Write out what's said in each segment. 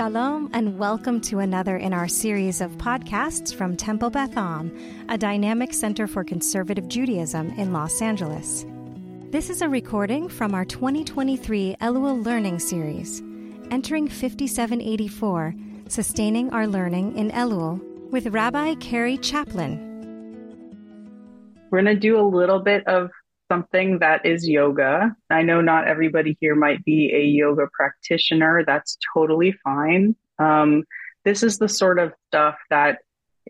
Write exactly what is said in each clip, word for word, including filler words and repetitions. Shalom and welcome to another in our series of podcasts from Temple Beth Am, a dynamic center for conservative Judaism in Los Angeles. This is a recording from our twenty twenty-three Elul Learning Series, Entering fifty-seven eighty-four, Sustaining Our Learning in Elul, with Rabbi Kerry Chaplin. We're going to do a little bit of something that is yoga. I know not everybody here might be a yoga practitioner. That's totally fine. Um, this is the sort of stuff that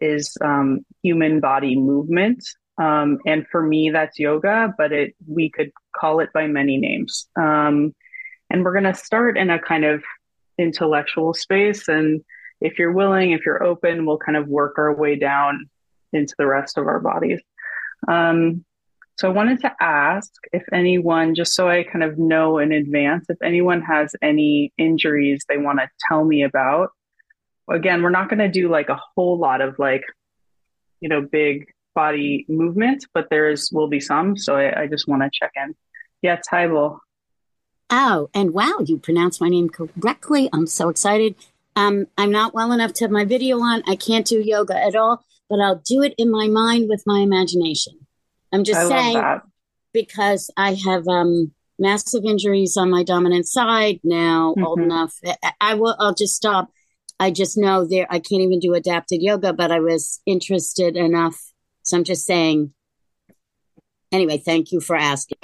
is um, human body movement. Um, and for me, that's yoga, but it we could call it by many names. Um, and we're going to start in a kind of intellectual space. And if you're willing, if you're open, we'll kind of work our way down into the rest of our bodies. Um, so I wanted to ask if anyone, just so I kind of know in advance, if anyone has any injuries they want to tell me about. Again, we're not going to do like a whole lot of like, you know, big body movement, but there is, will be some. So I, I just want to check in. Yeah, Taibel. Oh, and wow, you pronounced my name correctly. I'm so excited. Um, I'm not well enough to have my video on. I can't do yoga at all, but I'll do it in my mind with my imagination. I'm just I saying because I have um, massive injuries on my dominant side now, mm-hmm. old enough. I, I will, I'll just stop. I just know there, I can't even do adapted yoga, but I was interested enough. So I'm just saying, anyway, thank you for asking.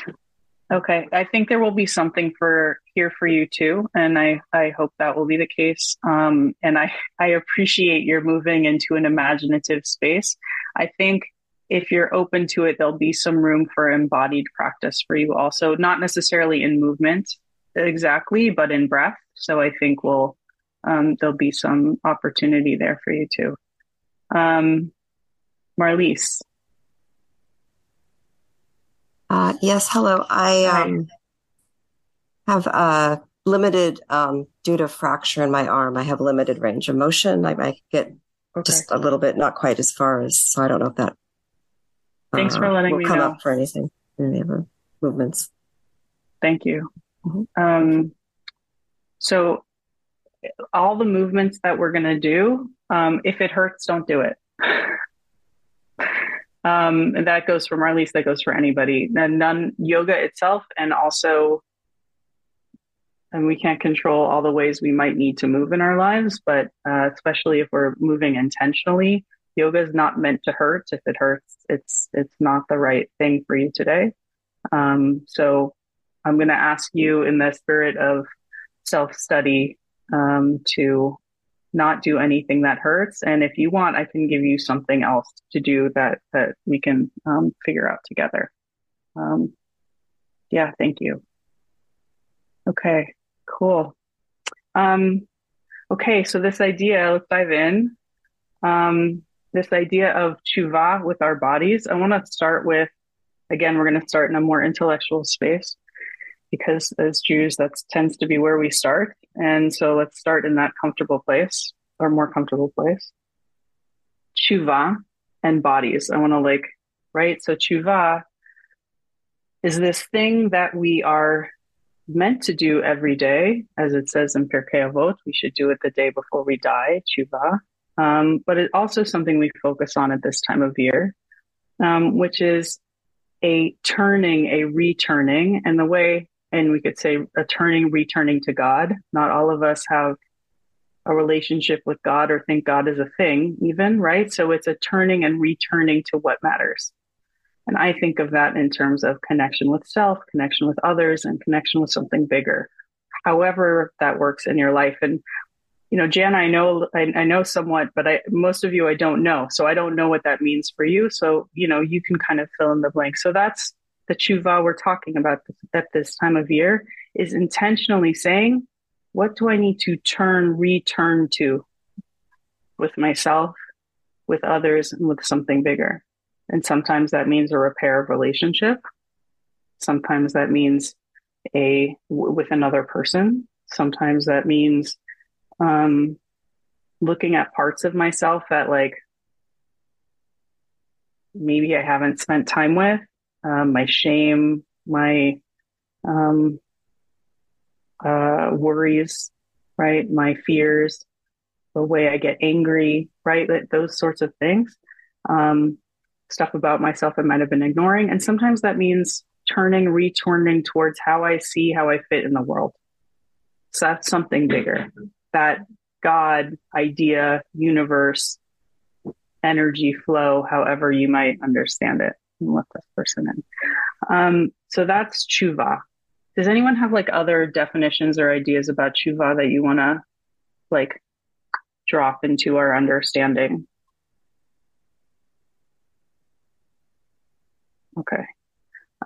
Okay. I think there will be something for here for you too. And I, I hope that will be the case. Um, and I, I appreciate your moving into an imaginative space. I think if you're open to it, there'll be some room for embodied practice for you also, not necessarily in movement exactly, but in breath. So I think we'll, um, there'll be some opportunity there for you too. Um, Marlise. Uh, yes, hello. I um, have uh, limited, um, due to fracture in my arm, I have limited range of motion. I might get okay. just a little bit, not quite as far as, so I don't know if that uh, Thanks for letting will me come know. Up for anything, any other movements. Thank you. Mm-hmm. Um, so all the movements that we're going to do, um, if it hurts, don't do it. Um, and that goes for Marlise, that goes for anybody. And none yoga itself, and also, and we can't control all the ways we might need to move in our lives, but uh, especially if we're moving intentionally, yoga is not meant to hurt. If it hurts, it's it's not the right thing for you today. Um, so I'm going to ask you in the spirit of self-study um, to not do anything that hurts. And if you want, I can give you something else to do that, that we can um, figure out together. Um, yeah, thank you. Okay, cool. Um, okay, so this idea, let's dive in. Um, this idea of T'shuvah with our bodies. I want to start with, again, we're going to start in a more intellectual space because as Jews, that tends to be where we start. And so let's start in that comfortable place or more comfortable place. T'shuvah and bodies. I want to like, right? So T'shuvah is this thing that we are meant to do every day. As it says in Pirkei Avot, we should do it the day before we die, T'shuvah. Um, but it's also something we focus on at this time of year, um, which is a turning, a returning. And the way And we could say a turning, returning to God. Not all of us have a relationship with God or think God is a thing even, right? So it's a turning and returning to what matters. And I think of that in terms of connection with self, connection with others, and connection with something bigger, however that works in your life. And, you know, Jan, I know, I, I know somewhat, but I, most of you, I don't know. So I don't know what that means for you. So, you know, you can kind of fill in the blank. So that's the T'shuvah we're talking about at this time of year, is intentionally saying, what do I need to turn, return to with myself, with others, and with something bigger? And sometimes that means a repair of relationship. Sometimes that means a w- with another person. Sometimes that means um, looking at parts of myself that like maybe I haven't spent time with. Um, my shame, my um, uh, worries, right? My fears, the way I get angry, right? Like those sorts of things, um, stuff about myself I might have been ignoring. And sometimes that means turning, returning towards how I see, how I fit in the world. So that's something bigger, that God, idea, universe, energy flow, however you might understand it, and let this person in. Um, so that's tshuva. Does anyone have like other definitions or ideas about tshuva that you want to like drop into our understanding? Okay.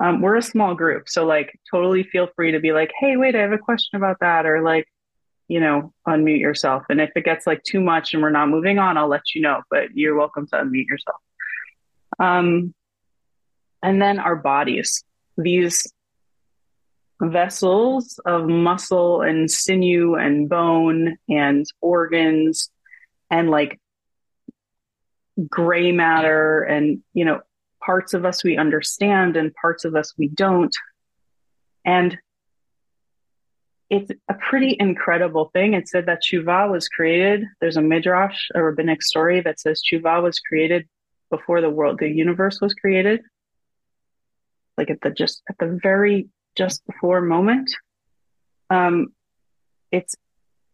Um, we're a small group, so like totally feel free to be like, hey, wait, I have a question about that, or like, you know, unmute yourself. And if it gets like too much and we're not moving on, I'll let you know, but you're welcome to unmute yourself. Um, and then our bodies, these vessels of muscle and sinew and bone and organs and like gray matter and, you know, parts of us we understand and parts of us we don't. And it's a pretty incredible thing. It said that Tshuva was created. There's a midrash, a rabbinic story that says Tshuva was created before the world, the universe was created. Like at the just at the very just before moment. Um, it's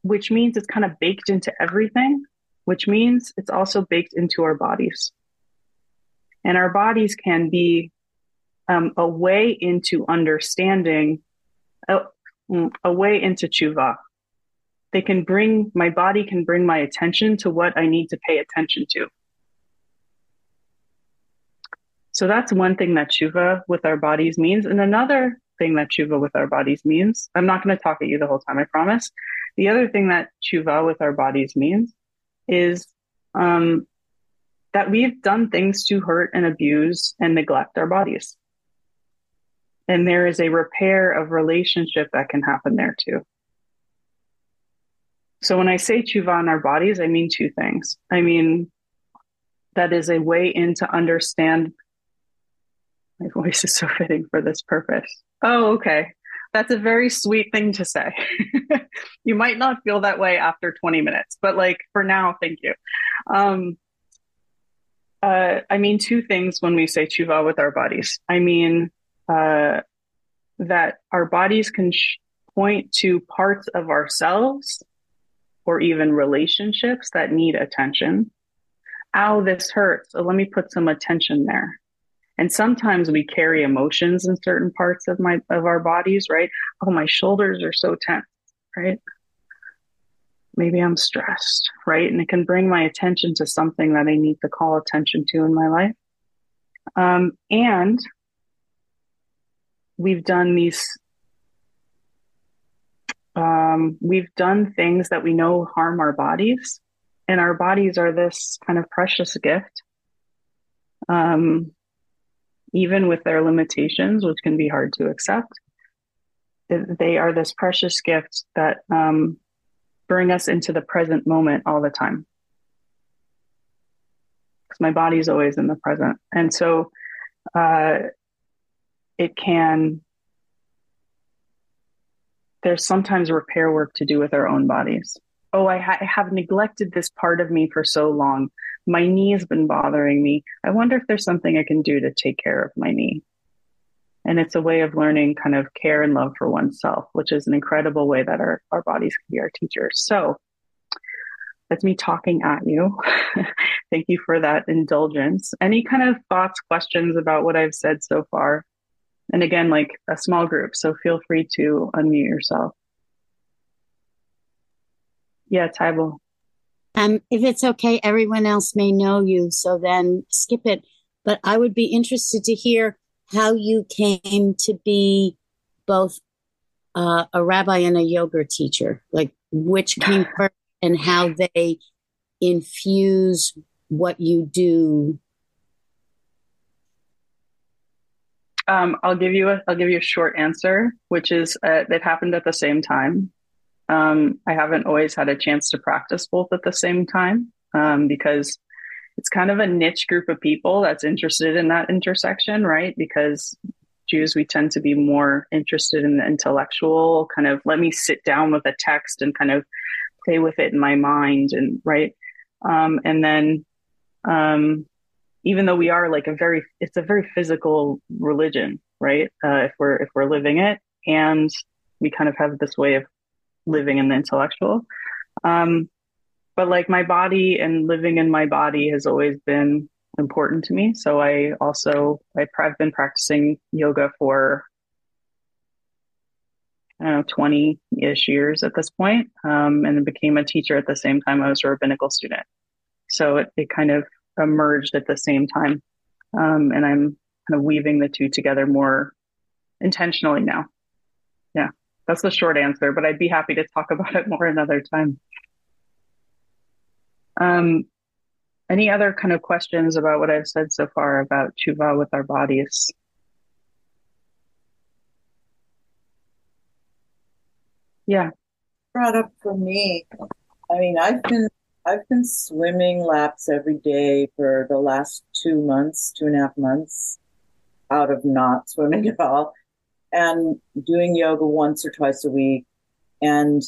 which means it's kind of baked into everything, which means it's also baked into our bodies. And our bodies can be um, a way into understanding, a, a way into tshuva. They can bring, my body can bring my attention to what I need to pay attention to. So that's one thing that tshuva with our bodies means. And another thing that tshuva with our bodies means, I'm not going to talk at you the whole time, I promise. The other thing that tshuva with our bodies means is, um, that we've done things to hurt and abuse and neglect our bodies. And there is a repair of relationship that can happen there too. So when I say tshuva in our bodies, I mean two things. I mean, that is a way in to understand. My voice is so fitting for this purpose. Oh, okay. That's a very sweet thing to say. You might not feel that way after twenty minutes, but like for now, thank you. Um, Uh, I mean two things when we say tshuva with our bodies. I mean uh, that our bodies can sh- point to parts of ourselves or even relationships that need attention. Ow, this hurts. So let me put some attention there. And sometimes we carry emotions in certain parts of my of our bodies, right? Oh, my shoulders are so tense, right? Maybe I'm stressed, right? And it can bring my attention to something that I need to call attention to in my life. Um, and we've done these, um, we've done things that we know harm our bodies, and our bodies are this kind of precious gift, um, even with their limitations, which can be hard to accept. They are this precious gift that, um, bring us into the present moment all the time. Because my body is always in the present. And so uh, it can, there's sometimes repair work to do with our own bodies. Oh, I, ha- I have neglected this part of me for so long. My knee has been bothering me. I wonder if there's something I can do to take care of my knee. And it's a way of learning kind of care and love for oneself, which is an incredible way that our, our bodies can be our teachers. So that's me talking at you. Thank you for that indulgence. Any kind of thoughts, questions about what I've said so far? And again, like a small group, so feel free to unmute yourself. Yeah, Tybal. Um, if it's okay, everyone else may know you, so then skip it. But I would be interested to hear how you came to be both uh, a rabbi and a yoga teacher, like which came first and how they infuse what you do. Um, I'll give you a, I'll give you a short answer, which is uh, they've happened at the same time. Um, I haven't always had a chance to practice both at the same time um, because it's kind of a niche group of people that's interested in that intersection, right? Because Jews, we tend to be more interested in the intellectual kind of, let me sit down with a text and kind of play with it in my mind. And right. Um, and then um, even though we are like a very, it's a very physical religion, right? Uh, if we're, if we're living it, and we kind of have this way of living in the intellectual. Um, but like my body and living in my body has always been important to me. So I also, I've been practicing yoga for, I don't know, twenty-ish years at this point, um, and became a teacher at the same time I was a rabbinical student. So it, it kind of emerged at the same time. Um, and I'm kind of weaving the two together more intentionally now. Yeah, that's the short answer, but I'd be happy to talk about it more another time. Um, any other kind of questions about what I've said so far about tshuva with our bodies? Yeah. Brought up for me. I mean, I've been I've been swimming laps every day for the last two months, two and a half months, out of not swimming at all, and doing yoga once or twice a week. And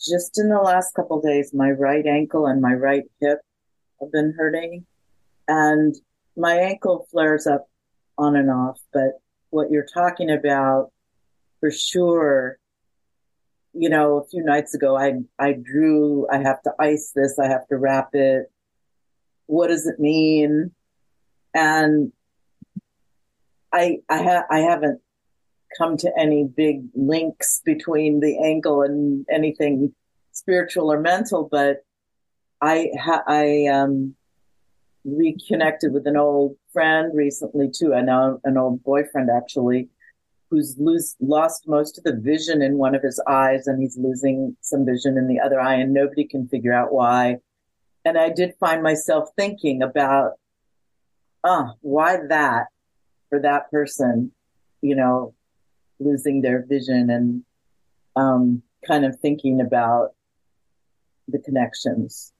just in the last couple of days, my right ankle and my right hip have been hurting. And my ankle flares up on and off. But what you're talking about, for sure, you know, a few nights ago, I I drew, I have to ice this, I have to wrap it. What does it mean? And I I, ha- I haven't come to any big links between the ankle and anything spiritual or mental, but I ha- I um, reconnected with an old friend recently too, and now an old boyfriend actually, who's lose, lost most of the vision in one of his eyes, and he's losing some vision in the other eye, and nobody can figure out why. And I did find myself thinking about, ah, oh, why that for that person, you know, losing their vision, and um, kind of thinking about the connections.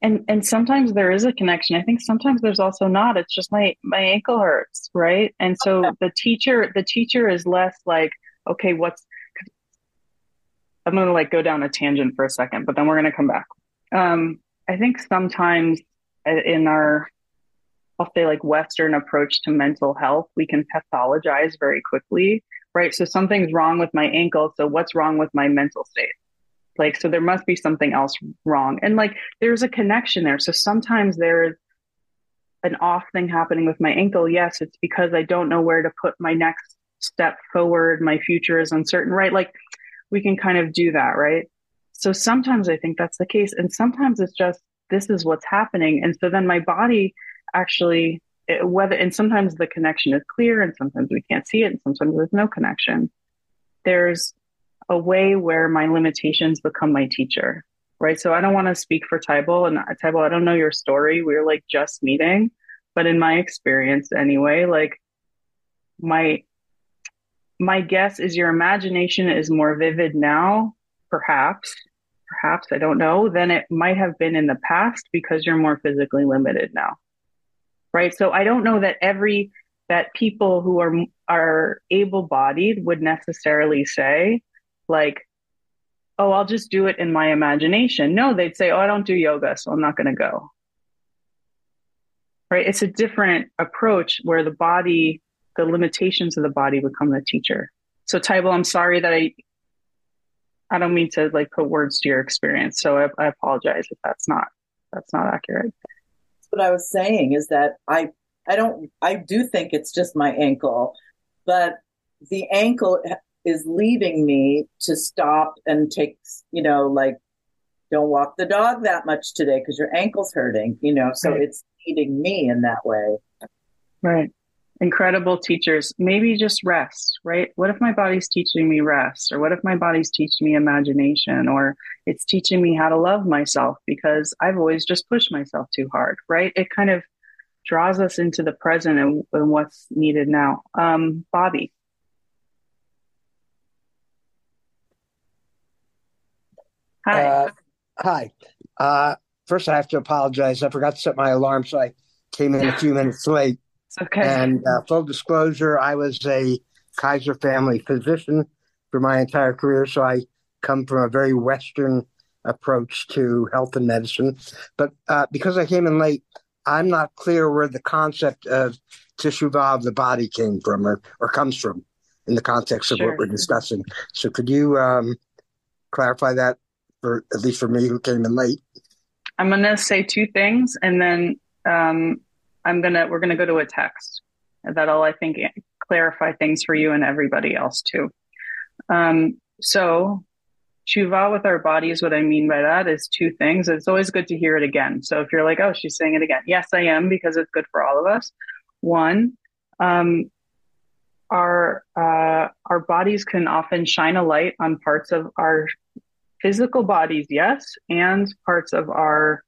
And and sometimes there is a connection. I think sometimes there's also not. It's just my, my ankle hurts, right? And so okay. the teacher the teacher is less like, okay, what's... I'm going to like go down a tangent for a second, but then we're going to come back. Um, I think sometimes in our, I'll say like Western approach to mental health, we can pathologize very quickly, right? So something's wrong with my ankle. So what's wrong with my mental state? Like, so there must be something else wrong. And like, there's a connection there. So sometimes there's an off thing happening with my ankle. Yes, it's because I don't know where to put my next step forward. My future is uncertain, right? Like we can kind of do that, right? So sometimes I think that's the case. And sometimes it's just, this is what's happening. And so then my body actually, it, whether, and sometimes the connection is clear and sometimes we can't see it. And sometimes there's no connection. There's a way where my limitations become my teacher, right? So I don't want to speak for Tybal, and Tybal, I don't know your story. We were like just meeting, but in my experience anyway, like my, my guess is your imagination is more vivid now, perhaps, perhaps, I don't know, than it might have been in the past because you're more physically limited now, right? So I don't know that every, that people who are, are able-bodied would necessarily say, like, oh, I'll just do it in my imagination. No, they'd say, oh, I don't do yoga, so I'm not going to go. Right? It's a different approach where the body, the limitations of the body become the teacher. So Tybal, I'm sorry that I, I don't mean to like put words to your experience. So I, I apologize if that's not, that's not accurate. That's what I was saying is that I, I don't, I do think it's just my ankle, but the ankle is leading me to stop and take, you know, like, don't walk the dog that much today because your ankle's hurting, you know, so right. It's leading me in that way. Right. Incredible teachers. Maybe just rest, right? What if my body's teaching me rest? Or what if my body's teaching me imagination? Or it's teaching me how to love myself because I've always just pushed myself too hard, right? It kind of draws us into the present and, and what's needed now. Um, Bobby. Hi. Uh, hi. Uh, first, I have to apologize. I forgot to set my alarm, so I came in a few minutes late. Okay. And uh, full disclosure, I was a Kaiser family physician for my entire career, so I come from a very Western approach to health and medicine. But uh, because I came in late, I'm not clear where the concept of T'shuvah of the body came from or, or comes from in the context of sure. what we're discussing. So could you um, clarify that, for at least for me who came in late? I'm going to say two things, and then um, I'm gonna we're going to go to a text. That'll, I think, clarify things for you and everybody else too. Um, so T'shuvah with our bodies, what I mean by that is two things. It's always good to hear it again. So if you're like, oh, she's saying it again. Yes, I am, because it's good for all of us. One, um, our uh, our bodies can often shine a light on parts of our physical bodies, yes, and parts of our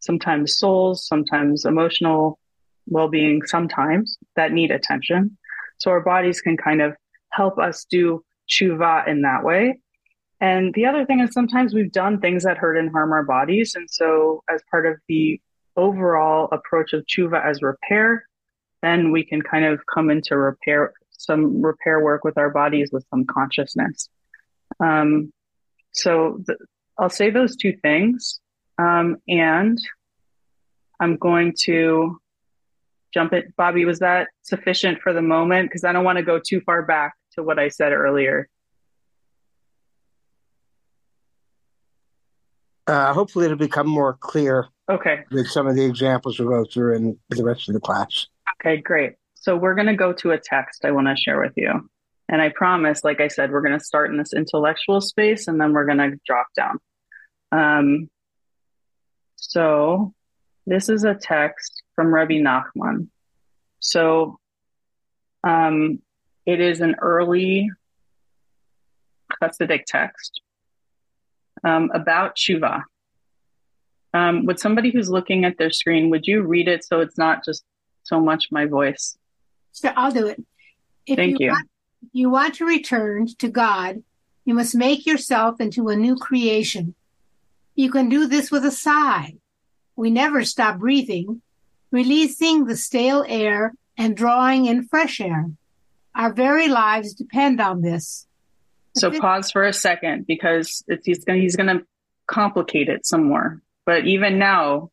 sometimes souls, sometimes emotional well-being, sometimes that need attention. So our bodies can kind of help us do T'shuvah in that way. And the other thing is sometimes we've done things that hurt and harm our bodies. And so as part of the overall approach of T'shuvah as repair, then we can kind of come into repair, some repair work with our bodies with some consciousness. Um, so th- I'll say those two things. Um, and I'm going to jump it. Bobby, was that sufficient for the moment? Because I don't want to go too far back to what I said earlier. Uh, hopefully it'll become more clear okay. with some of the examples we'll go through and the rest of the class. Okay, great. So we're going to go to a text I want to share with you. And I promise, like I said, we're going to start in this intellectual space and then we're going to drop down. Um, so this is a text from Rabbi Nachman. So um, it is an early Hasidic text um, about T'shuvah. Um, would somebody who's looking at their screen, would you read it so it's not just so much my voice? So I'll do it. If Thank you. you. Want, if you want to return to God, you must make yourself into a new creation. You can do this with a sigh. We never stop breathing, releasing the stale air and drawing in fresh air. Our very lives depend on this. The so fit- pause for a second, because it's, he's going he's going to complicate it some more. But even now,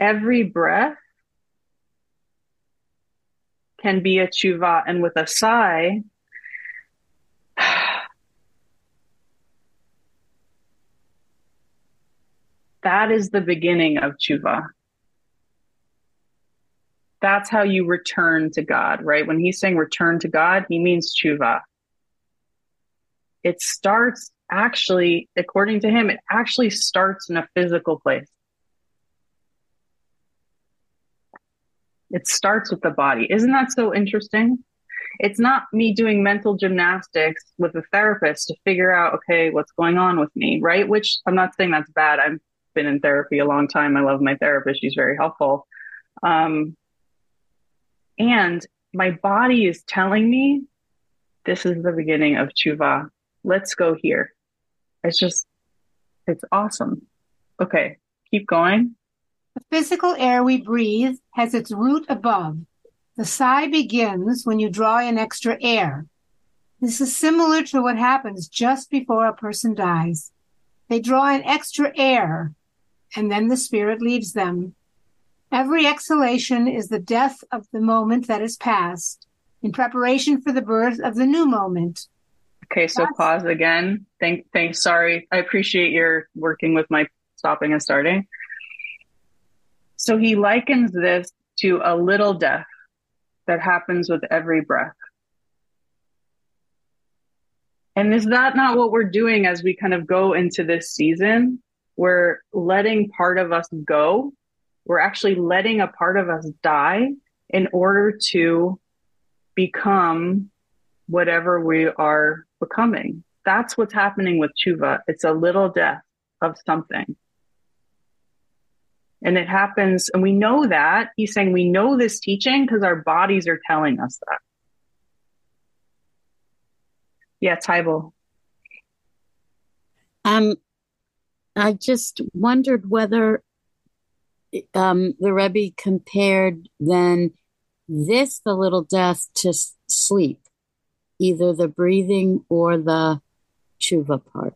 every breath can be a T'shuvah, and with a sigh, that is the beginning of T'shuvah. That's how you return to God, right? When he's saying return to God, he means T'shuvah. It starts actually, according to him, it actually starts in a physical place. It starts with the body. Isn't that so interesting? It's not me doing mental gymnastics with a therapist to figure out, okay, what's going on with me, right? Which I'm not saying that's bad. I've been in therapy a long time. I love my therapist. She's very helpful. Um, and my body is telling me, this is the beginning of T'shuvah. Let's go here. It's just, it's awesome. Okay, keep going. The physical air we breathe has its root above. The sigh begins when you draw in extra air. This is similar to what happens just before a person dies. They draw in extra air, and then the spirit leaves them. Every exhalation is the death of the moment that is past, in preparation for the birth of the new moment. Okay, so That's- pause again. Thank, thanks. Sorry. I appreciate your working with my stopping and starting. So he likens this to a little death that happens with every breath. And is that not what we're doing as we kind of go into this season? We're letting part of us go. We're actually letting a part of us die in order to become whatever we are becoming. That's what's happening with T'shuvah. It's a little death of something. And it happens, and we know that. He's saying we know this teaching because our bodies are telling us that. Yeah, Tybal. Um, I just wondered whether um, the Rebbe compared then this, the little death, to sleep, either the breathing or the tshuva part.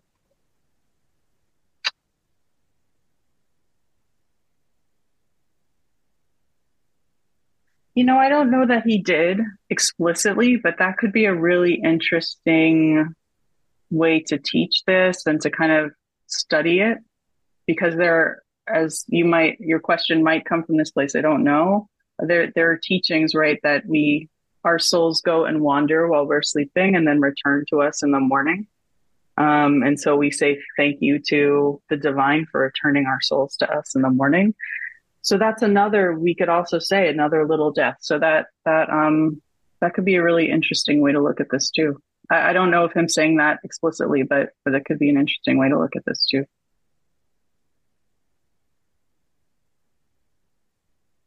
You know, I don't know that he did explicitly, but that could be a really interesting way to teach this and to kind of study it, because there, as you might, your question might come from this place. I don't know. There, there are teachings, right, that we, our souls go and wander while we're sleeping and then return to us in the morning. Um, and so we say thank you to the divine for returning our souls to us in the morning. So that's another, we could also say another little death. So that, that, um, that could be a really interesting way to look at this too. I, I don't know if him saying that explicitly, but, but it could be an interesting way to look at this too.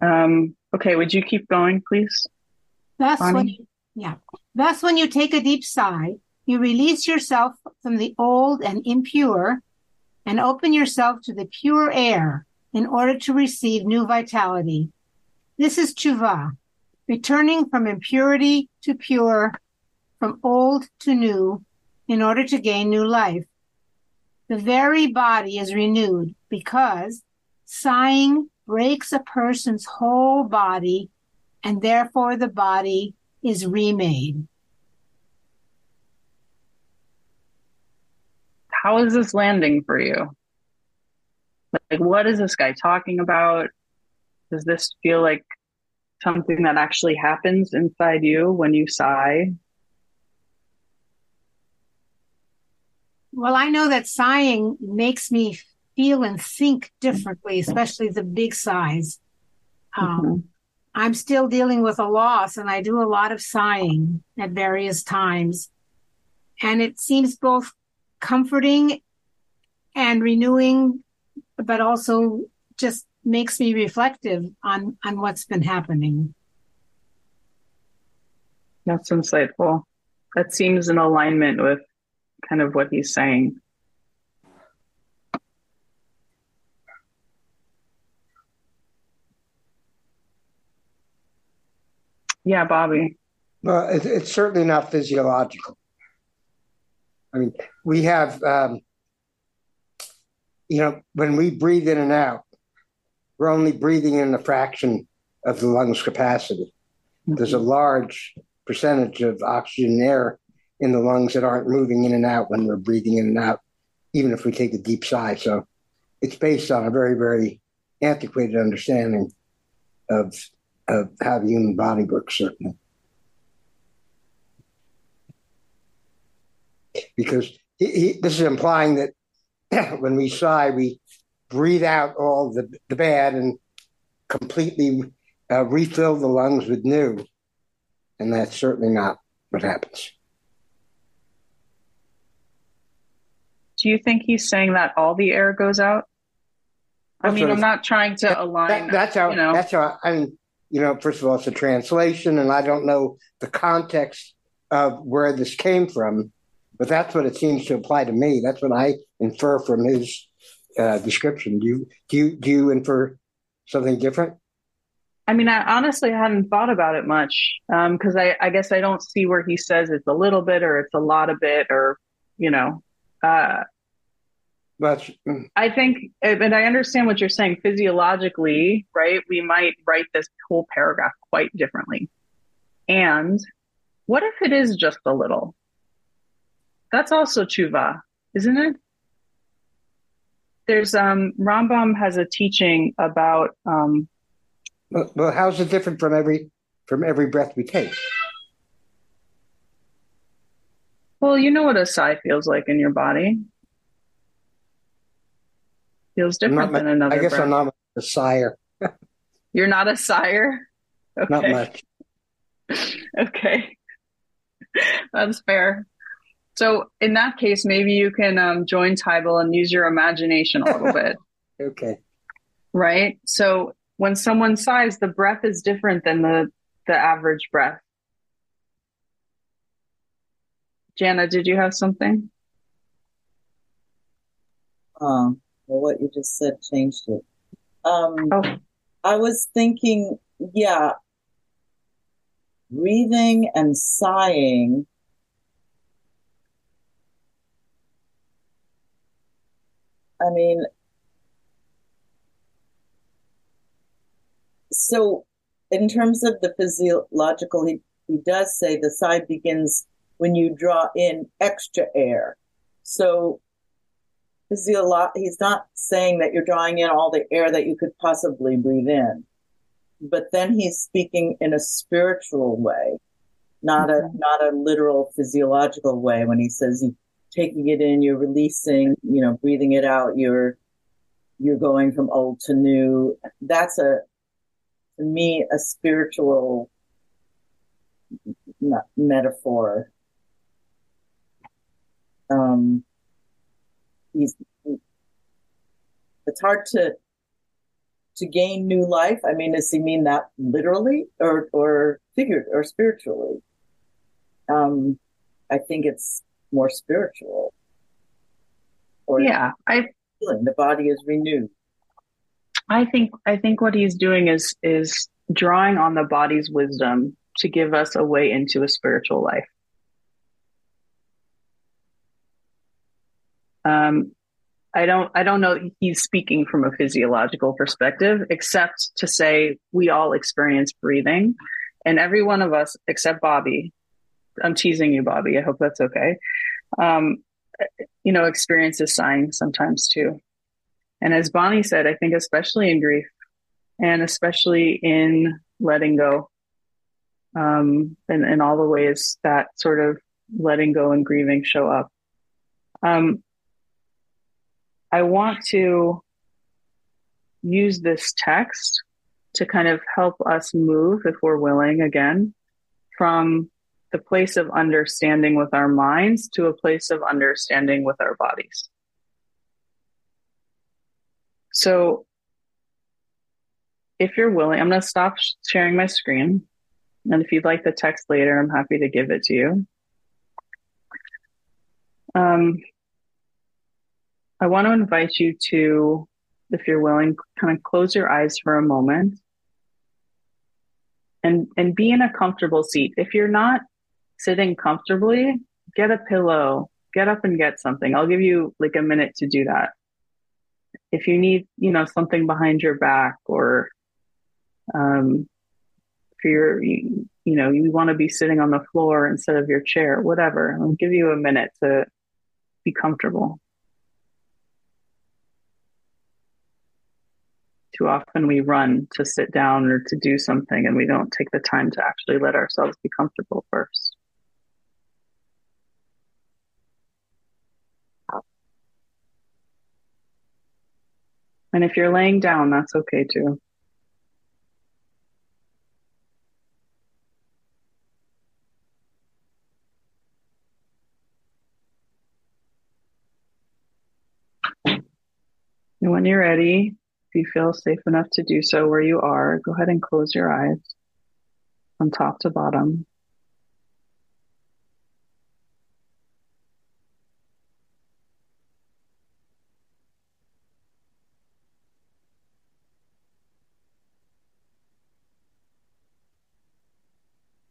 Um, okay. Would you keep going, please? That's Bonnie? when, you, yeah, that's when you take a deep sigh, you release yourself from the old and impure and open yourself to the pure air, in order to receive new vitality. This is T'shuvah, returning from impurity to pure, from old to new, in order to gain new life. The very body is renewed because sighing breaks a person's whole body, and therefore the body is remade. How is this landing for you? Like, what is this guy talking about? Does this feel like something that actually happens inside you when you sigh? Well, I know that sighing makes me feel and think differently, especially the big sighs. Um, mm-hmm. I'm still dealing with a loss, and I do a lot of sighing at various times. And it seems both comforting and renewing, but also just makes me reflective on, on what's been happening. That's insightful. That seems in alignment with kind of what he's saying. Yeah, Bobby. Well, it, it's certainly not physiological. I mean, we have... Um, You know, when we breathe in and out, we're only breathing in a fraction of the lung's capacity. Mm-hmm. There's a large percentage of oxygen and air in the lungs that aren't moving in and out when we're breathing in and out, even if we take a deep sigh. So it's based on a very, very antiquated understanding of, of how the human body works, certainly. Because he, he, this is implying that when we sigh, we breathe out all the, the bad and completely uh, refill the lungs with new. And that's certainly not what happens. Do you think he's saying that all the air goes out? I that's mean, I'm not trying to that, align. That, that's how, you know. that's how, I mean, you know, first of all, it's a translation, and I don't know the context of where this came from. But that's what it seems to apply to me. That's what I infer from his uh, description. Do you, do you do you infer something different? I mean, I honestly hadn't thought about it much because um, I, I guess I don't see where he says it's a little bit or it's a lot of it or, you know. Uh, but, I think, and I understand what you're saying physiologically, right? We might write this whole paragraph quite differently. And what if it is just a little? That's also tshuva, isn't it? There's um, Rambam has a teaching about. Um, well, well, how's it different from every from every breath we take? Well, you know what a sigh feels like in your body. Feels different not, than another. I guess breath. I'm not a sigher. You're not a sigher? Okay. Not much. Okay, that's fair. So in that case, maybe you can um, join Tybal and use your imagination a little bit. Okay. Right? So when someone sighs, the breath is different than the, the average breath. Jana, did you have something? Um, well, what you just said changed it. Um, oh. I was thinking, yeah, breathing and sighing I mean, so in terms of the physiological, he, he does say the sigh begins when you draw in extra air. So physiolo- he's not saying that you're drawing in all the air that you could possibly breathe in. But then he's speaking in a spiritual way, not mm-hmm. a not a literal physiological way when he says you taking it in, you're releasing, you know, breathing it out, you're you're going from old to new. That's a, to me, a spiritual metaphor. Um, he's, it's hard to to gain new life. I mean, does he mean that literally or or figuratively or spiritually? Um, I think it's more spiritual. Or yeah, I feeling the body is renewed. I think I think what he's doing is is drawing on the body's wisdom to give us a way into a spiritual life. Um, I don't I don't know he's speaking from a physiological perspective, except to say we all experience breathing, and every one of us except Bobby. I'm teasing you, Bobby. I hope that's okay. Um, you know, experiences sighing sometimes too. And as Bonnie said, I think especially in grief and especially in letting go, um, and, and all the ways that sort of letting go and grieving show up. Um, I want to use this text to kind of help us move, if we're willing, again, from the place of understanding with our minds to a place of understanding with our bodies. So if you're willing, I'm going to stop sharing my screen. And if you'd like the text later, I'm happy to give it to you. Um, I want to invite you to, if you're willing, kind of close your eyes for a moment and, and be in a comfortable seat. If you're not sitting comfortably, get a pillow, get up and get something. I'll give you like a minute to do that. If you need, you know, something behind your back or, um, for your, you, you know, you want to be sitting on the floor instead of your chair, whatever, I'll give you a minute to be comfortable. Too often we run to sit down or to do something and we don't take the time to actually let ourselves be comfortable first. And if you're laying down, that's okay too. And when you're ready, if you feel safe enough to do so where you are, go ahead and close your eyes from top to bottom.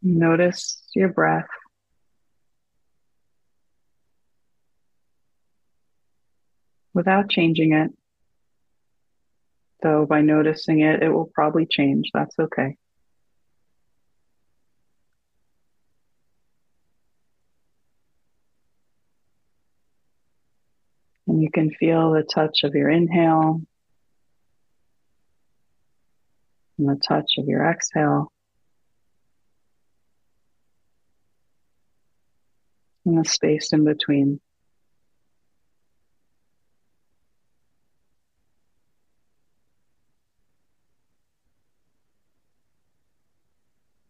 Notice your breath. Without changing it, though by noticing it, it will probably change. That's okay. And you can feel the touch of your inhale and the touch of your exhale. And the space in between.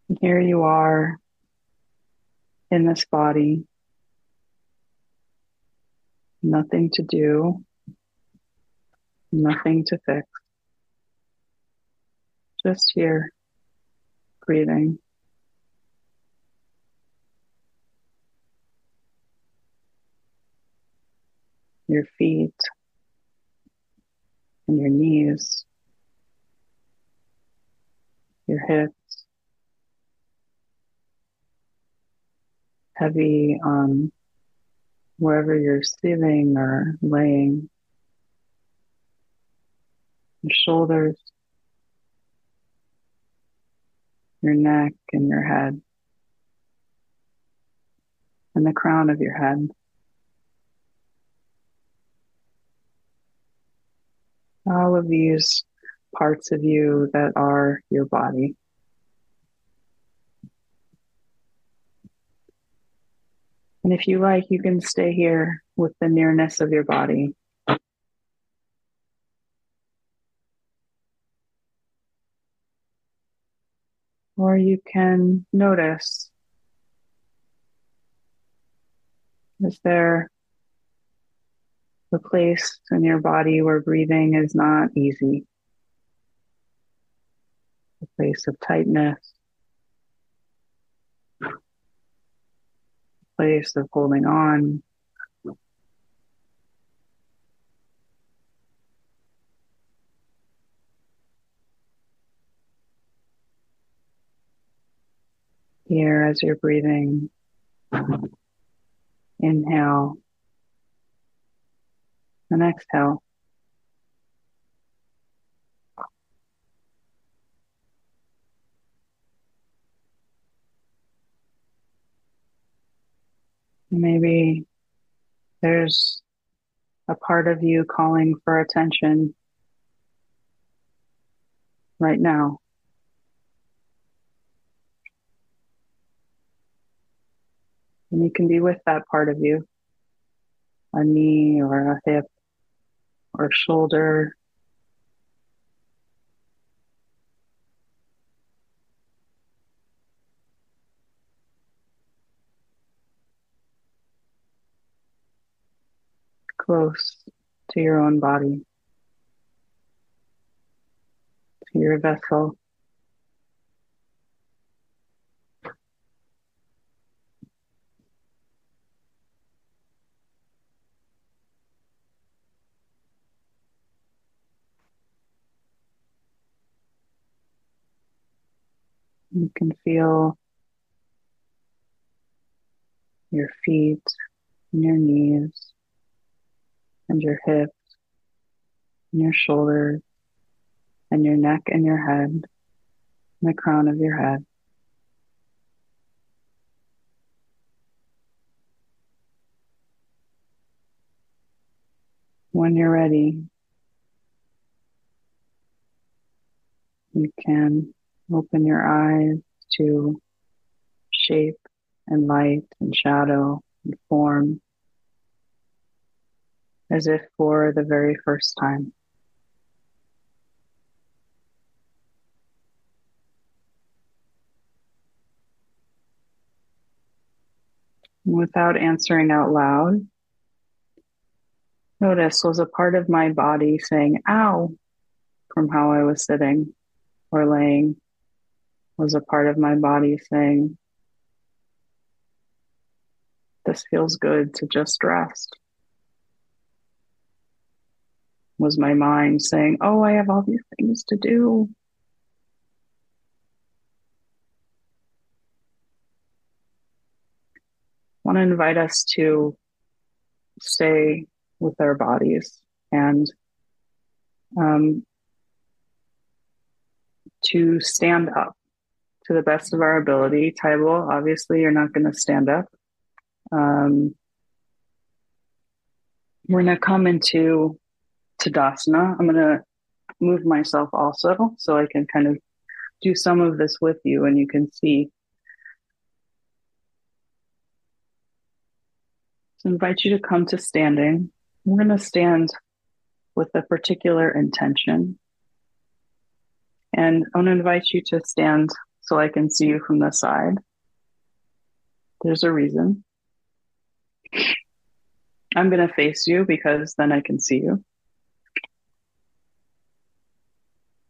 And here you are in this body. Nothing to do, nothing to fix. Just here, breathing. Your feet and your knees your hips, heavy on wherever you're sitting or laying, your shoulders, your neck and your head, and the crown of your head. All of these parts of you that are your body. And if you like, you can stay here with the nearness of your body. Or you can notice, is there a place in your body where breathing is not easy? A place of tightness, a place of holding on, here as you're breathing. Inhale and exhale. Maybe there's a part of you calling for attention right now. And you can be with that part of you, a knee or a hip or shoulder. Close to your own body, to your vessel. You can feel your feet and your knees and your hips and your shoulders and your neck and your head and the crown of your head. When you're ready, you can open your eyes to shape and light and shadow and form, as if for the very first time. Without answering out loud, notice, was a part of my body saying, ow, from how I was sitting or laying? Was a part of my body saying, this feels good to just rest? Was my mind saying, oh, I have all these things to do? I want to invite us to stay with our bodies and um, to stand up to the best of our ability. Tybal, obviously you're not going to stand up. Um, we're going to come into Tadasana. I'm going to move myself also so I can kind of do some of this with you and you can see. So I invite you to come to standing. We're going to stand with a particular intention. And I'm going to invite you to stand so I can see you from the side. There's a reason. I'm going to face you because then I can see you.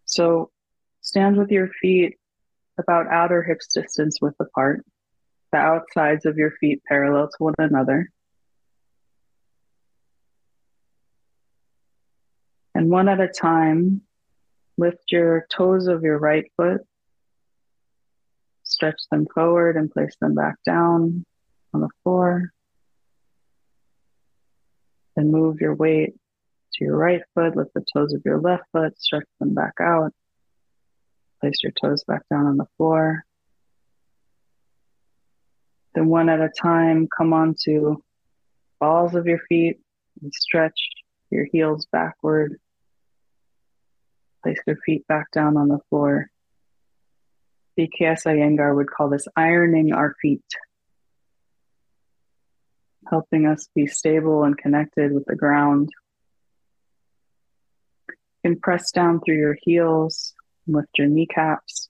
So stand with your feet about outer hips distance width apart, the outsides of your feet parallel to one another. And one at a time, lift your toes of your right foot stretch them forward and place them back down on the floor. Then move your weight to your right foot, lift the toes of your left foot, stretch them back out. Place your toes back down on the floor. Then one at a time, come onto balls of your feet and stretch your heels backward. Place your feet back down on the floor. B K S Iyengar would call this ironing our feet, helping us be stable and connected with the ground. You can press down through your heels, lift your kneecaps.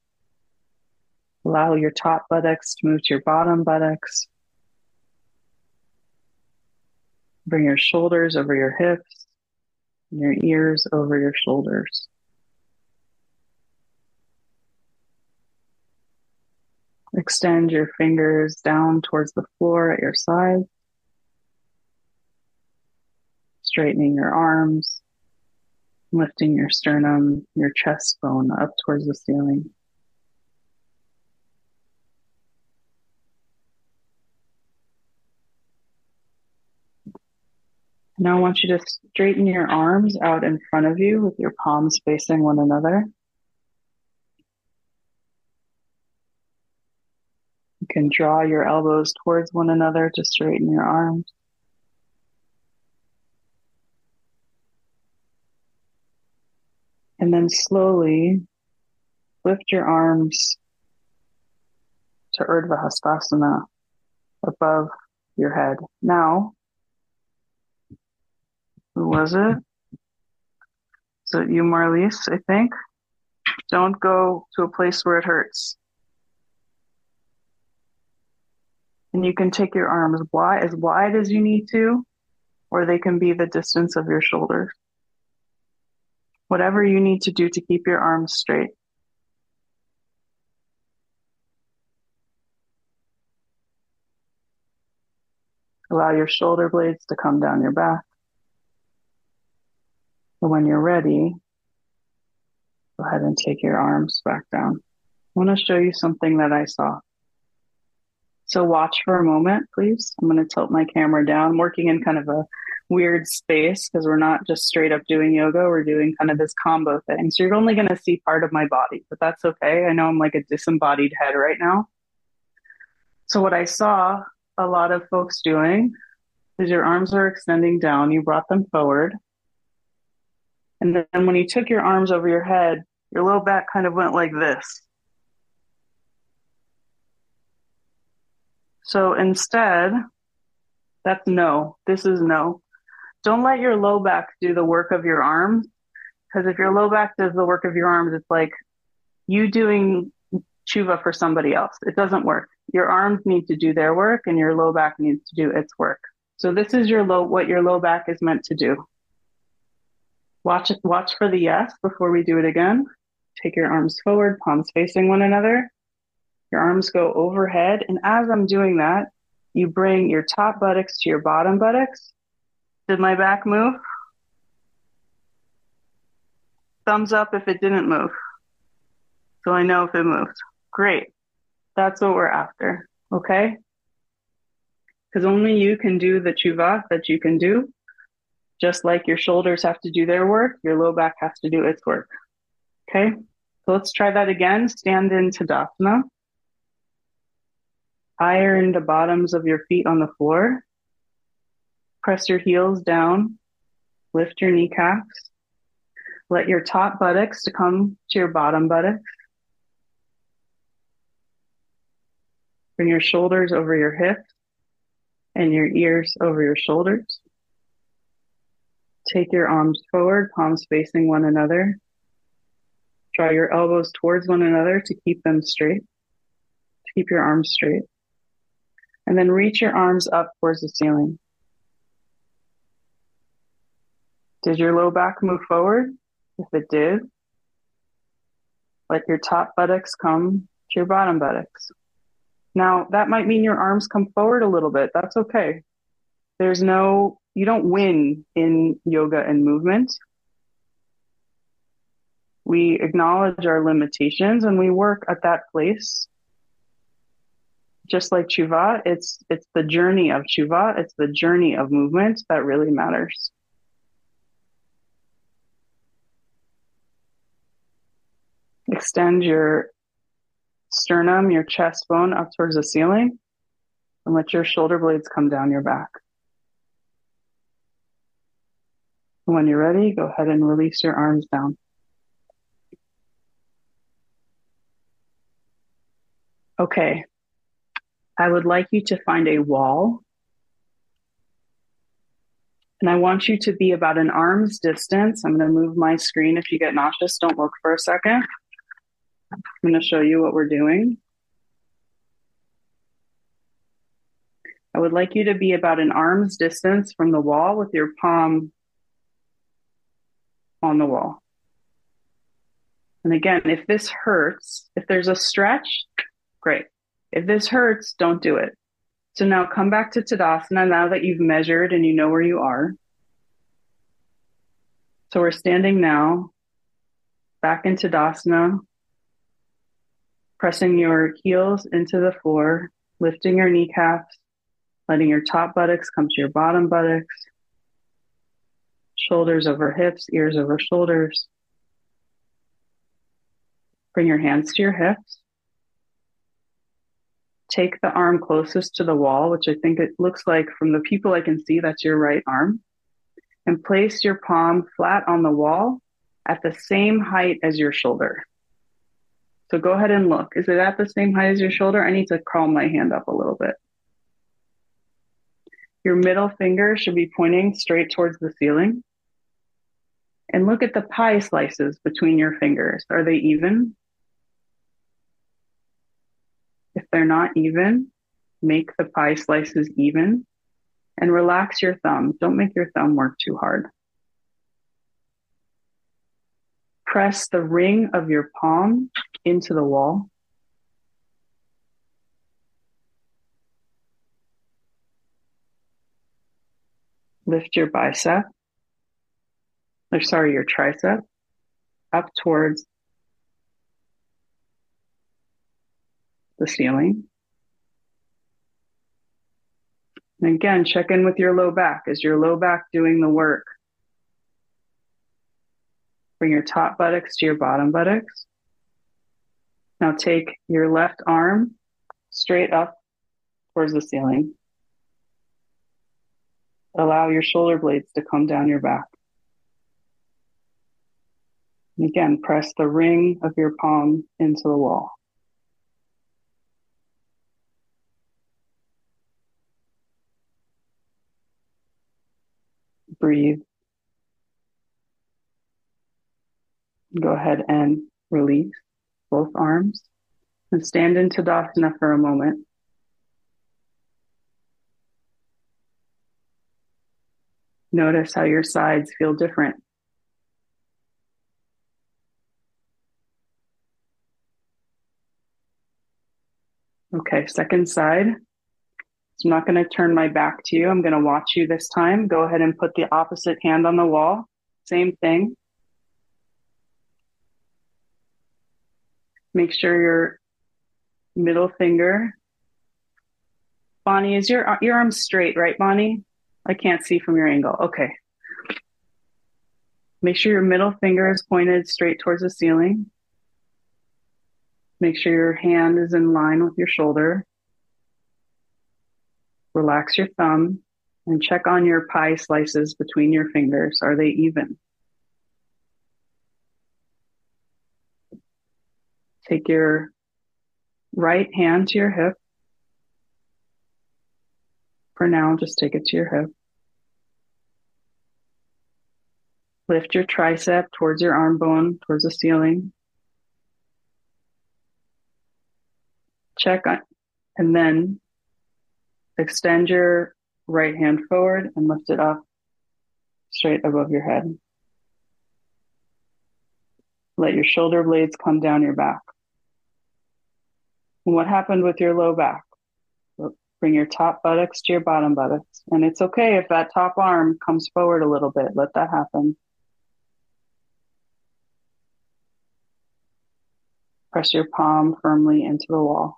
Allow your top buttocks to move to your bottom buttocks. Bring your shoulders over your hips and your ears over your shoulders. Extend your fingers down towards the floor at your sides, straightening your arms, lifting your sternum, your chest bone up towards the ceiling. Now I want you to straighten your arms out in front of you with your palms facing one another. You can draw your elbows towards one another to straighten your arms. And then slowly lift your arms to Urdhva Hastasana above your head. Now, who was it? Is it you, Marlise, I think? Don't go to a place where it hurts. And you can take your arms wide, as wide as you need to, or they can be the distance of your shoulders. Whatever you need to do to keep your arms straight. Allow your shoulder blades to come down your back. When you're ready, go ahead and take your arms back down. I want to show you something that I saw. So watch for a moment, please. I'm going to tilt my camera down. I'm working in kind of a weird space because we're not just straight up doing yoga. We're doing kind of this combo thing. So you're only going to see part of my body, but that's okay. I know I'm like a disembodied head right now. So what I saw a lot of folks doing is your arms are extending down. You brought them forward. And then when you took your arms over your head, your low back kind of went like this. So instead, that's no. This is no. Don't let your low back do the work of your arms. Because if your low back does the work of your arms, it's like you doing tshuva for somebody else. It doesn't work. Your arms need to do their work and your low back needs to do its work. So this is your low, what your low back is meant to do. Watch watch for the yes before we do it again. Take your arms forward, palms facing one another. Your arms go overhead. And as I'm doing that, you bring your top buttocks to your bottom buttocks. Did my back move? Thumbs up if it didn't move. So I know if it moved. Great. That's what we're after. Okay? Because only you can do the tshuva that you can do. Just like your shoulders have to do their work, your low back has to do its work. Okay, so let's try that again. Stand in Tadasana. Iron the bottoms of your feet on the floor. Press your heels down. Lift your kneecaps. Let your top buttocks to come to your bottom buttocks. Bring your shoulders over your hips and your ears over your shoulders. Take your arms forward, palms facing one another. Draw your elbows towards one another to keep them straight. Keep your arms straight. And then reach your arms up towards the ceiling. Did your low back move forward? If it did, let your top buttocks come to your bottom buttocks. Now, that might mean your arms come forward a little bit. That's okay. There's no... You don't win in yoga and movement. We acknowledge our limitations and we work at that place just like T'shuvah, it's it's the journey of T'shuvah, it's the journey of movement that really matters. Extend your sternum, your chest bone up towards the ceiling, and let your shoulder blades come down your back. When you're ready, go ahead and release your arms down. Okay, I would like you to find a wall, and I want you to be about an arm's distance. I'm going to move my screen. If you get nauseous, don't look for a second. I'm going to show you what we're doing. I would like you to be about an arm's distance from the wall with your palm on the wall. And again, if this hurts, if there's a stretch, great. If this hurts, don't do it. So now come back to Tadasana now that you've measured and you know where you are. So we're standing now back in Tadasana, pressing your heels into the floor, lifting your kneecaps, letting your top buttocks come to your bottom buttocks, shoulders over hips, ears over shoulders. Bring your hands to your hips. Take the arm closest to the wall, which I think it looks like from the people I can see, that's your right arm, and place your palm flat on the wall at the same height as your shoulder. So go ahead and look. Is it at the same height as your shoulder? I need to curl my hand up a little bit. Your middle finger should be pointing straight towards the ceiling. And look at the pie slices between your fingers. Are they even? If they're not even, make the pie slices even and relax your thumb. Don't make your thumb work too hard. Press the ring of your palm into the wall. Lift your bicep, or sorry, your tricep up towards the ceiling. And again, check in with your low back. Is your low back doing the work? Bring your top buttocks to your bottom buttocks. Now take your left arm straight up towards the ceiling. Allow your shoulder blades to come down your back. And again, press the ring of your palm into the wall. Breathe. Go ahead and release both arms and stand in Tadasana for a moment. Notice how your sides feel different. Okay, second side. So I'm not going to turn my back to you. I'm going to watch you this time. Go ahead and put the opposite hand on the wall. Same thing. Make sure your middle finger. Bonnie, is your, your arm straight, right, Bonnie? I can't see from your angle. Okay. Make sure your middle finger is pointed straight towards the ceiling. Make sure your hand is in line with your shoulder. Relax your thumb and check on your pie slices between your fingers. Are they even? Take your right hand to your hip. For now, just take it to your hip. Lift your tricep towards your arm bone, towards the ceiling. Check on, and then extend your right hand forward and lift it up straight above your head. Let your shoulder blades come down your back. And what happened with your low back? Bring your top buttocks to your bottom buttocks. And it's okay if that top arm comes forward a little bit. Let that happen. Press your palm firmly into the wall.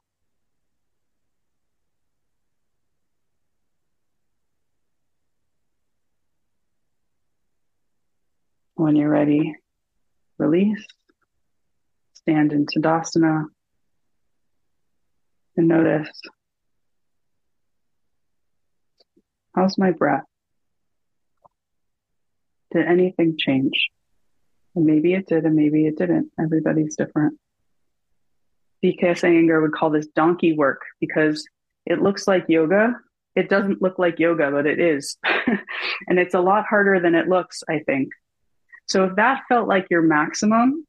When you're ready, release. Stand in Tadasana. And notice, how's my breath? Did anything change? And maybe it did, and maybe it didn't. Everybody's different. B K S Iyengar would call this donkey work because it looks like yoga. It doesn't look like yoga, but it is. And it's a lot harder than it looks, I think. So if that felt like your maximum,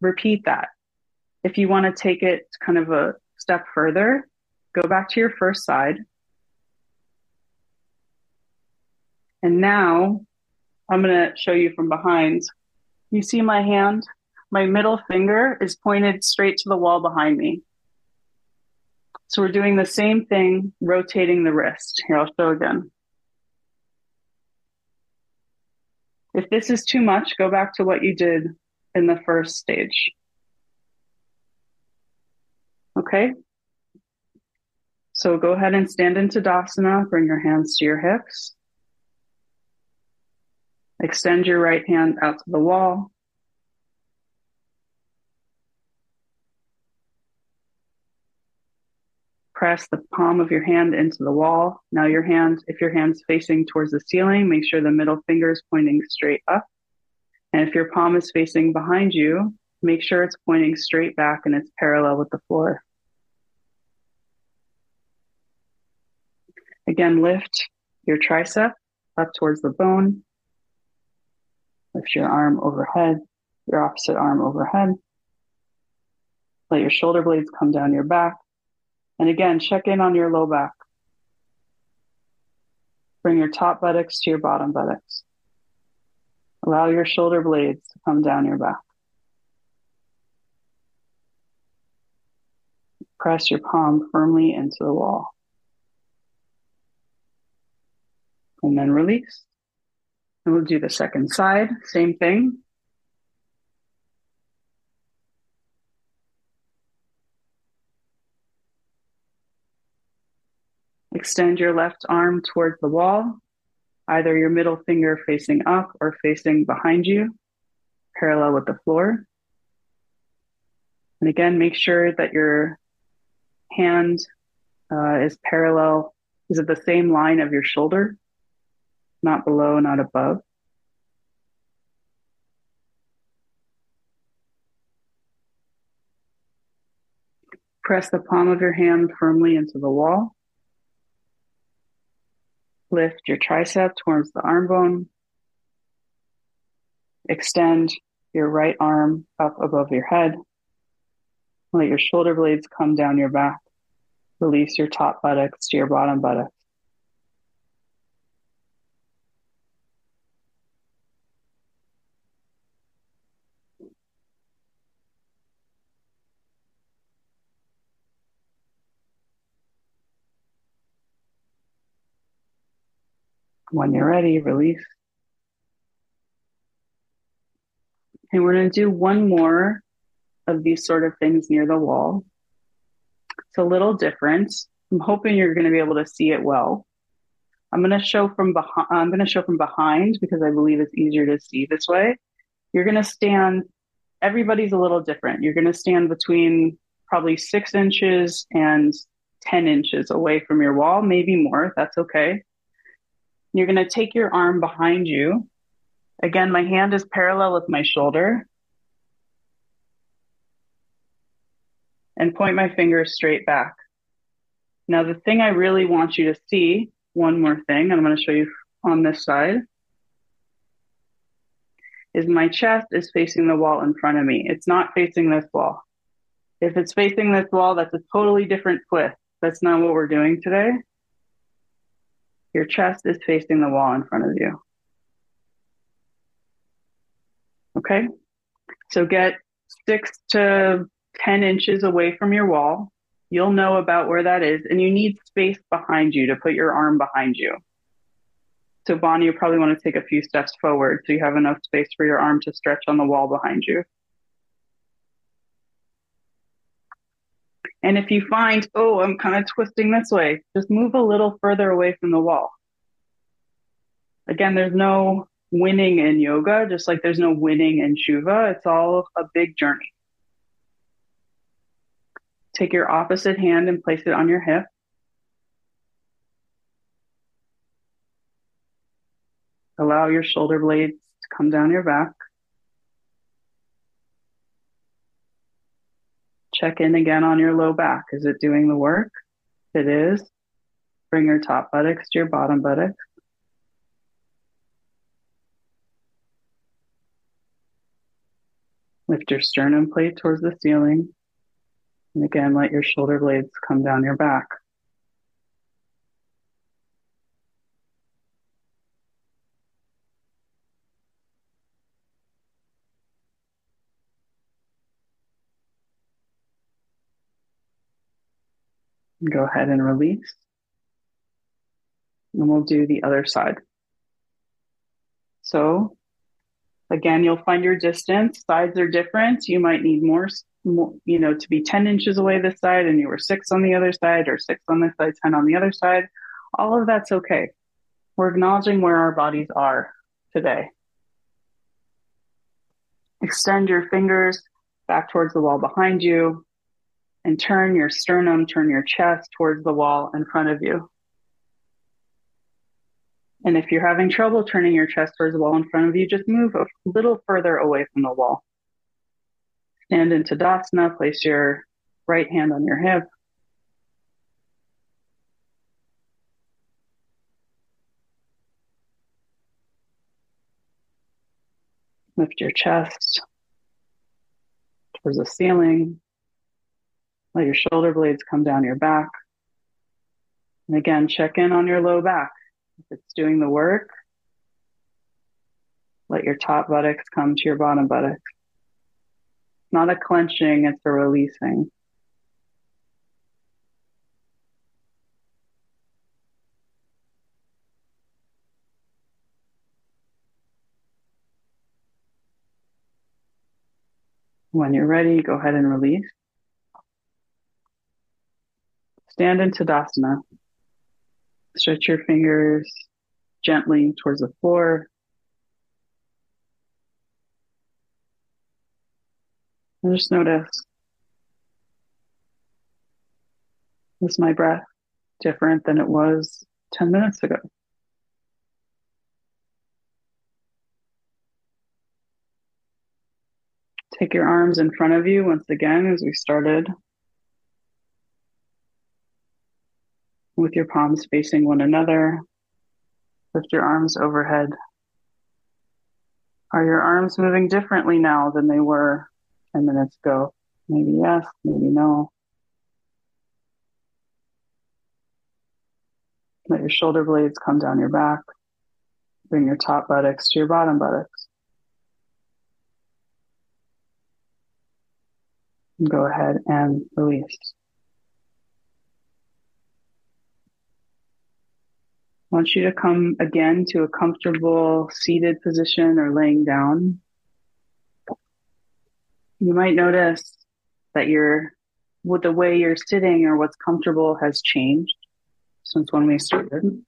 repeat that. If you want to take it kind of a step further, go back to your first side. And now I'm going to show you from behind. You see my hand? My middle finger is pointed straight to the wall behind me. So we're doing the same thing, rotating the wrist. Here, I'll show again. If this is too much, go back to what you did in the first stage. Okay? So go ahead and stand into Tadasana. Bring your hands to your hips. Extend your right hand out to the wall. Press the palm of your hand into the wall. Now your hand, if your hand's facing towards the ceiling, make sure the middle finger is pointing straight up. And if your palm is facing behind you, make sure it's pointing straight back and it's parallel with the floor. Again, lift your tricep up towards the bone. Lift your arm overhead, your opposite arm overhead. Let your shoulder blades come down your back. And again, check in on your low back. Bring your top buttocks to your bottom buttocks. Allow your shoulder blades to come down your back. Press your palm firmly into the wall. And then release. And we'll do the second side, same thing. Extend your left arm towards the wall, either your middle finger facing up or facing behind you, parallel with the floor. And again, make sure that your hand uh, is parallel, is at the same line of your shoulder, not below, not above. Press the palm of your hand firmly into the wall. Lift your tricep towards the arm bone. Extend your right arm up above your head. Let your shoulder blades come down your back. Release your top buttocks to your bottom buttocks. When you're ready, release. And we're going to do one more of these sort of things near the wall. It's a little different. I'm hoping you're going to be able to see it well. I'm going to show from behind. I'm going to show from behind because I believe it's easier to see this way. You're going to stand. Everybody's a little different. You're going to stand between probably six inches and ten inches away from your wall, maybe more. That's okay. You're going to take your arm behind you. Again, my hand is parallel with my shoulder. And point my finger straight back. Now, the thing I really want you to see, one more thing, and I'm going to show you on this side, is my chest is facing the wall in front of me. It's not facing this wall. If it's facing this wall, that's a totally different twist. That's not what we're doing today. Your chest is facing the wall in front of you. Okay? So get six to ten inches away from your wall. You'll know about where that is, and you need space behind you to put your arm behind you. So, Bonnie, you probably want to take a few steps forward so you have enough space for your arm to stretch on the wall behind you. And if you find, oh, I'm kind of twisting this way, just move a little further away from the wall. Again, there's no winning in yoga, just like there's no winning in T'shuvah. It's all a big journey. Take your opposite hand and place it on your hip. Allow your shoulder blades to come down your back. Check in again on your low back. Is it doing the work? If it is, bring your top buttocks to your bottom buttocks. Lift your sternum plate towards the ceiling. And again, let your shoulder blades come down your back. Go ahead and release. And we'll do the other side. So, again, you'll find your distance. Sides are different. You might need more, more, you know, to be ten inches away this side, and you were six on the other side, or six on this side, ten on the other side. All of that's okay. We're acknowledging where our bodies are today. Extend your fingers back towards the wall behind you. And turn your sternum, turn your chest towards the wall in front of you. And if you're having trouble turning your chest towards the wall in front of you, just move a little further away from the wall. Stand in Tadasana, place your right hand on your hip. Lift your chest towards the ceiling. Let your shoulder blades come down your back. And again, check in on your low back. If it's doing the work, let your top buttocks come to your bottom buttocks. It's not a clenching, it's a releasing. When you're ready, go ahead and release. Stand in Tadasana. Stretch your fingers gently towards the floor. And just notice, is my breath different than it was ten minutes ago? Take your arms in front of you once again as we started, with your palms facing one another. Lift your arms overhead. Are your arms moving differently now than they were ten minutes ago? Maybe yes, maybe no. Let your shoulder blades come down your back. Bring your top buttocks to your bottom buttocks. Go ahead and release. I want you to come again to a comfortable seated position or laying down. You might notice that your, with the way you're sitting or what's comfortable has changed since when we started.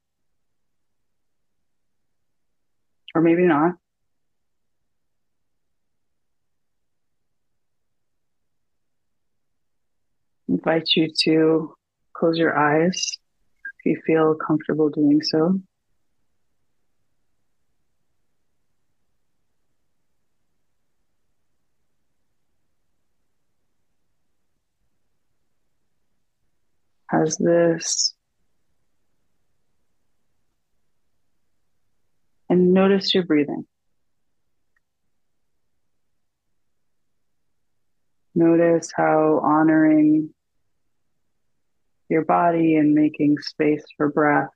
Or maybe not. I invite you to close your eyes. If you feel comfortable doing so. Has this, and notice your breathing. Notice how honoring your body and making space for breath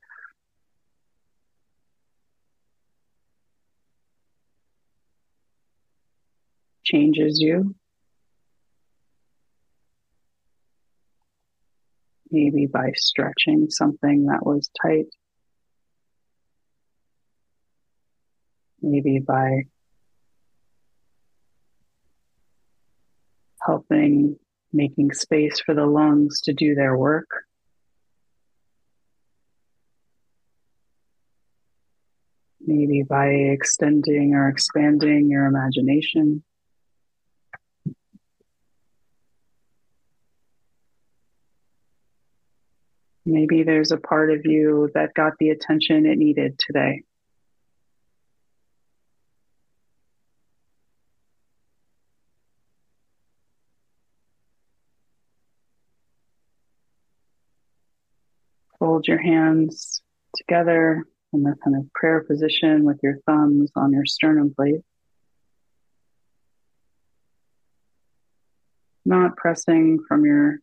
changes you, maybe by stretching something that was tight, maybe by helping making space for the lungs to do their work. maybe by extending or expanding your imagination. Maybe there's a part of you that got the attention it needed today. Fold your hands together in the kind of prayer position with your thumbs on your sternum plate. Not pressing from your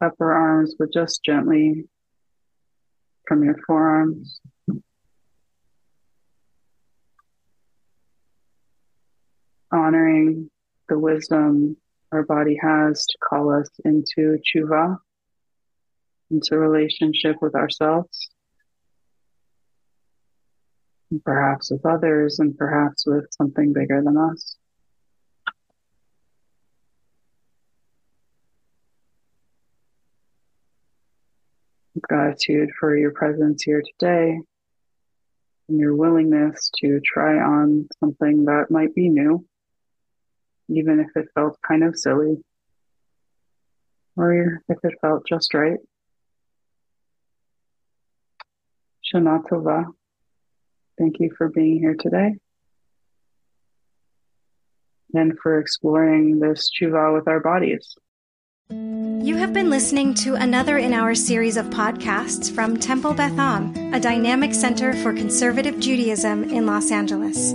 upper arms, but just gently from your forearms. Honoring the wisdom our body has to call us into T'shuvah, into relationship with ourselves, and perhaps with others, and perhaps with something bigger than us. Gratitude for your presence here today and your willingness to try on something that might be new, even if it felt kind of silly, or if it felt just right. Shana Tova, thank you for being here today and for exploring this T'shuvah with our bodies. You have been listening to another in our series of podcasts from Temple Beth Am, a dynamic center for conservative Judaism in Los Angeles.